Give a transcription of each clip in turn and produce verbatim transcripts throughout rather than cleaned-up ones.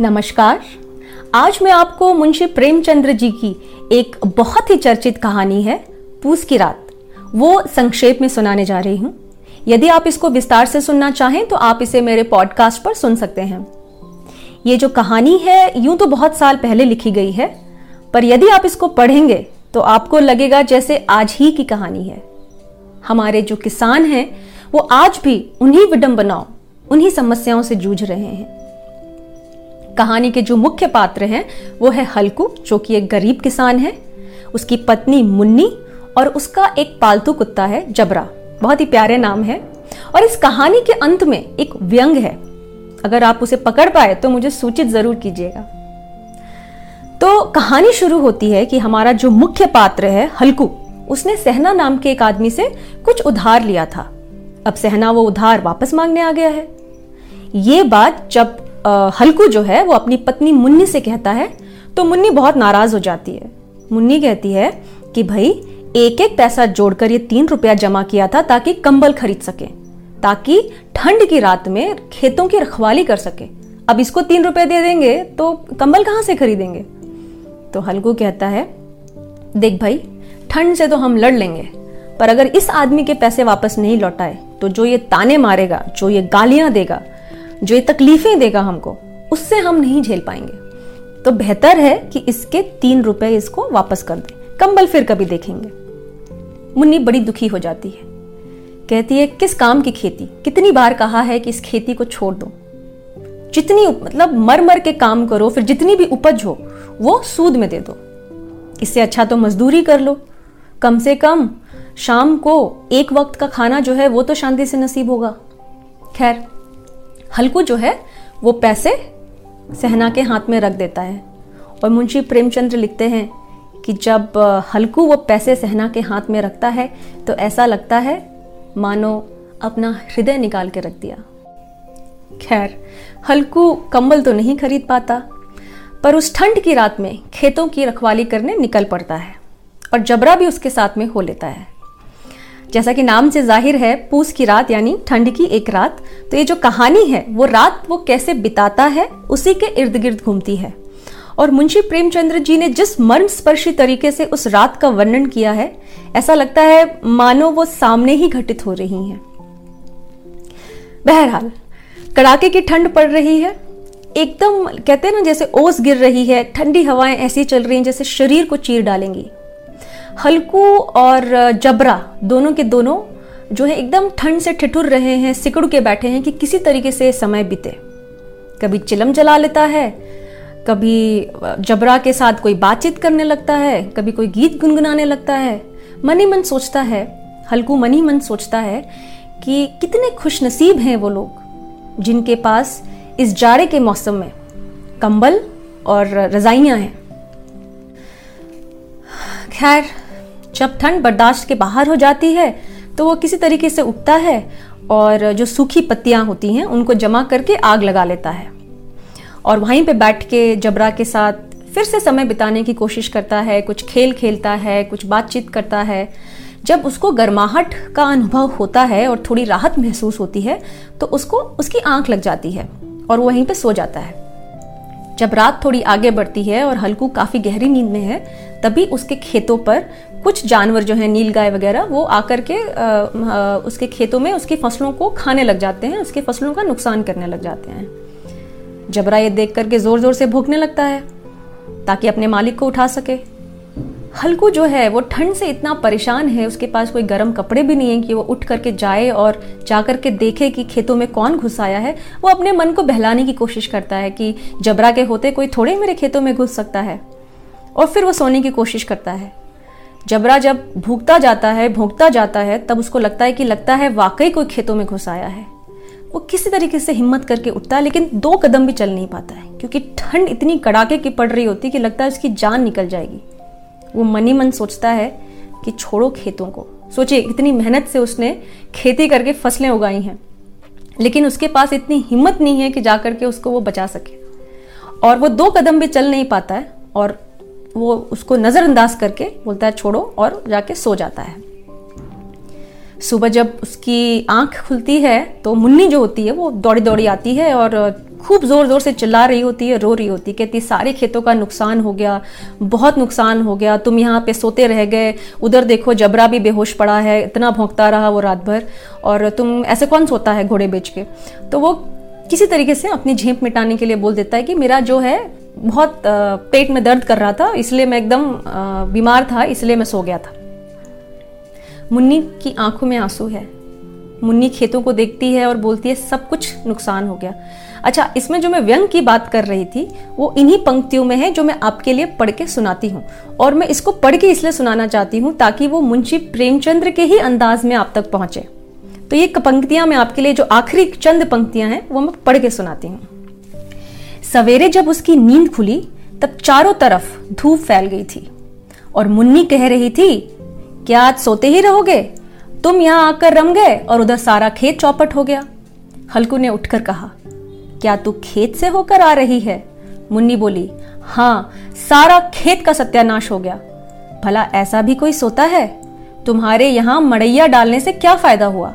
नमस्कार। आज मैं आपको मुंशी प्रेमचंद जी की एक बहुत ही चर्चित कहानी है पूस की रात, वो संक्षेप में सुनाने जा रही हूं। यदि आप इसको विस्तार से सुनना चाहें तो आप इसे मेरे पॉडकास्ट पर सुन सकते हैं। ये जो कहानी है यूं तो बहुत साल पहले लिखी गई है, पर यदि आप इसको पढ़ेंगे तो आपको लगेगा जैसे आज ही की कहानी है। हमारे जो किसान हैं वो आज भी उन्हीं विडंबनाओं, उन्हीं समस्याओं से जूझ रहे हैं। कहानी के जो मुख्य पात्र हैं वो है हलकू, जो कि एक गरीब किसान है, उसकी पत्नी मुन्नी और उसका एक पालतू कुत्ता है जबरा, बहुत ही प्यारे नाम है। और इस कहानी के अंत में एक व्यंग है, अगर आप उसे पकड़ पाए तो मुझे सूचित जरूर कीजिएगा। तो कहानी शुरू होती है कि हमारा जो मुख्य पात्र है हलकू, उसने सहना नाम के एक आदमी से कुछ उधार लिया था। अब सहना वो उधार वापस मांगने आ गया है। ये बात जब हलकू जो है वो अपनी पत्नी मुन्नी से कहता है तो मुन्नी बहुत नाराज हो जाती है। मुन्नी कहती है कि भाई एक एक पैसा जोड़कर ये तीन रुपया जमा किया था ताकि कंबल खरीद सके, ताकि ठंड की रात में खेतों की रखवाली कर सके। अब इसको तीन रुपये दे देंगे तो कंबल कहाँ से खरीदेंगे? तो हलकू कहता है, देख भाई, ठंड से तो हम लड़ लेंगे, पर अगर इस आदमी के पैसे वापस नहीं लौटाए तो जो ये ताने मारेगा, जो ये गालियां देगा, जो ये तकलीफें देगा हमको, उससे हम नहीं झेल पाएंगे। तो बेहतर है कि इसके तीन रुपए इसको वापस कर दे, कंबल फिर कभी देखेंगे। मुन्नी बड़ी दुखी हो जाती है, कहती है किस काम की खेती, कितनी बार कहा है कि इस खेती को छोड़ दो, जितनी मतलब मर मर के काम करो, फिर जितनी भी उपज हो वो सूद में दे दो, इससे अच्छा तो मजदूरी कर लो, कम से कम शाम को एक वक्त का खाना जो है वो तो शांति से नसीब होगा। खैर, हलकू जो है वो पैसे सहना के हाथ में रख देता है और मुंशी प्रेमचंद लिखते हैं कि जब हलकू वो पैसे सहना के हाथ में रखता है तो ऐसा लगता है मानो अपना हृदय निकाल के रख दिया। खैर, हलकू कंबल तो नहीं खरीद पाता, पर उस ठंड की रात में खेतों की रखवाली करने निकल पड़ता है और जबरा भी उसके साथ में हो लेता है। जैसा कि नाम से जाहिर है, पूस की रात यानी ठंड की एक रात, तो ये जो कहानी है वो रात वो कैसे बिताता है उसी के इर्द गिर्द घूमती है। और मुंशी प्रेमचंद्र जी ने जिस मर्मस्पर्शी तरीके से उस रात का वर्णन किया है, ऐसा लगता है मानो वो सामने ही घटित हो रही है। बहरहाल, कड़ाके की ठंड पड़ रही है, एकदम कहते हैं ना जैसे ओस गिर रही है, ठंडी हवाएं ऐसी चल रही हैं जैसे शरीर को चीर डालेंगी। हलकू और जबरा दोनों के दोनों जो है एकदम ठंड से ठिठुर रहे हैं, सिकुड़ के बैठे हैं कि किसी तरीके से समय बीते। कभी चिलम जला लेता है, कभी जबरा के साथ कोई बातचीत करने लगता है, कभी कोई गीत गुनगुनाने लगता है। मन ही मन सोचता है हलकू मन ही मन सोचता है कि कितने खुशनसीब हैं वो लोग जिनके पास इस जाड़े के मौसम में कंबल और रजाइयाँ हैं। खैर, जब ठंड बर्दाश्त के बाहर हो जाती है तो वो किसी तरीके से उठता है और जो सूखी पत्तियां होती हैं उनको जमा करके आग लगा लेता है और वहीं पे बैठ के जबरा के साथ फिर से समय बिताने की कोशिश करता है। कुछ खेल खेलता है, कुछ बातचीत करता है। जब उसको गर्माहट का अनुभव होता है और थोड़ी राहत महसूस होती है तो उसको उसकी आंख लग जाती है और वो वहीं पर सो जाता है। जब रात थोड़ी आगे बढ़ती है और हलकू काफ़ी गहरी नींद में है, तभी उसके खेतों पर कुछ जानवर जो है नील गाय वगैरह वो आकर के आ, आ, उसके खेतों में उसकी फसलों को खाने लग जाते हैं, उसकी फसलों का नुकसान करने लग जाते हैं। जबरा ये देख करके ज़ोर ज़ोर से भौंकने लगता है ताकि अपने मालिक को उठा सके। हलकू जो है वो ठंड से इतना परेशान है, उसके पास कोई गर्म कपड़े भी नहीं है कि वो उठ करके जाए और जा करके देखे कि खेतों में कौन घुस आया है। वो अपने मन को बहलाने की कोशिश करता है कि जबरा के होते कोई थोड़े मेरे खेतों में घुस सकता है, और फिर वो सोने की कोशिश करता है। जबरा जब भूखता जाता है भोंकता जाता है तब उसको लगता है कि लगता है वाकई कोई खेतों में घुस आया है। वो किसी तरीके से हिम्मत करके उठता है, लेकिन दो कदम भी चल नहीं पाता है क्योंकि ठंड इतनी कड़ाके की पड़ रही होती है कि लगता है उसकी जान निकल जाएगी। वो मन ही मन सोचता है कि छोड़ो खेतों को, सोचिए इतनी मेहनत से उसने खेती करके फसलें उगाई हैं, लेकिन उसके पास इतनी हिम्मत नहीं है कि जा करके उसको वो बचा सके। और वो दो कदम भी चल नहीं पाता है और वो उसको नज़रअंदाज करके बोलता है छोड़ो, और जाके सो जाता है। सुबह जब उसकी आंख खुलती है तो मुन्नी जो होती है वो दौड़ी दौड़ी आती है और खूब जोर जोर से चिल्ला रही होती है, रो रही होती है, कहती सारे खेतों का नुकसान हो गया, बहुत नुकसान हो गया, तुम यहाँ पे सोते रह गए, उधर देखो जबरा भी बेहोश पड़ा है, इतना भौंकता रहा वो रात भर, और तुम ऐसे कौन सोता है घोड़े बेच के। तो वो किसी तरीके से अपनी झेप मिटाने के लिए बोल देता है कि मेरा जो है बहुत पेट में दर्द कर रहा था, इसलिए मैं एकदम बीमार था, इसलिए मैं सो गया था। मुन्नी की आंखों में आंसू है, मुन्नी खेतों को देखती है और बोलती है सब कुछ नुकसान हो गया। अच्छा, इसमें जो मैं व्यंग की बात कर रही थी वो इन्हीं पंक्तियों में है जो मैं आपके लिए पढ़ के सुनाती हूँ, और मैं इसको पढ़ के इसलिए सुनाना चाहती हूँ ताकि वो मुंशी प्रेमचंद के ही अंदाज में आप तक पहुंचे। तो ये पंक्तियां मैं आपके लिए, जो आखिरी चंद पंक्तियां हैं, वो मैं पढ़ के सुनाती हूँ। सवेरे जब उसकी नींद खुली तब चारों तरफ धूप फैल गई थी और मुन्नी कह रही थी, क्या आज सोते ही रहोगे, तुम यहाँ आकर रम गए और उधर सारा खेत चौपट हो गया। हलकू ने उठकर कहा, क्या तू खेत से होकर आ रही है? मुन्नी बोली, हाँ, सारा खेत का सत्यानाश हो गया। भला ऐसा भी कोई सोता है? तुम्हारे यहाँ मड़ैया डालने से क्या फायदा हुआ?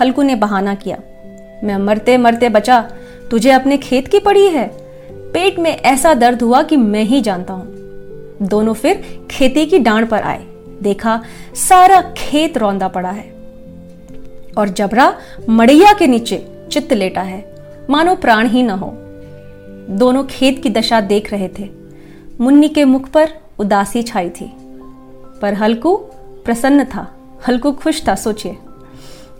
हलकू ने बहाना किया, मैं मरते मरते बचा, तुझे अपने खेत की पड़ी है। पेट में ऐसा दर्द हुआ कि मैं ही जानता हूं। दोनों फिर खेती की डांड पर आए, देखा सारा खेत रौंदा पड़ा है और जबरा मड़ैया के नीचे चित्त लेटा है, मानो प्राण ही न हो। दोनों खेत की दशा देख रहे थे। मुन्नी के मुख पर उदासी छाई थी, पर हलकू प्रसन्न था, हलकू खुश था। सोचिए,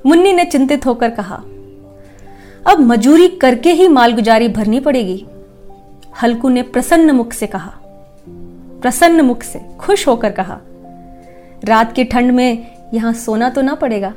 मुन्नी ने चिंतित होकर कहा, अब मजूरी करके ही मालगुजारी भरनी पड़ेगी। हलकू ने प्रसन्न मुख से कहा, प्रसन्न मुख से खुश होकर कहा, रात की ठंड में यहां सोना तो ना पड़ेगा।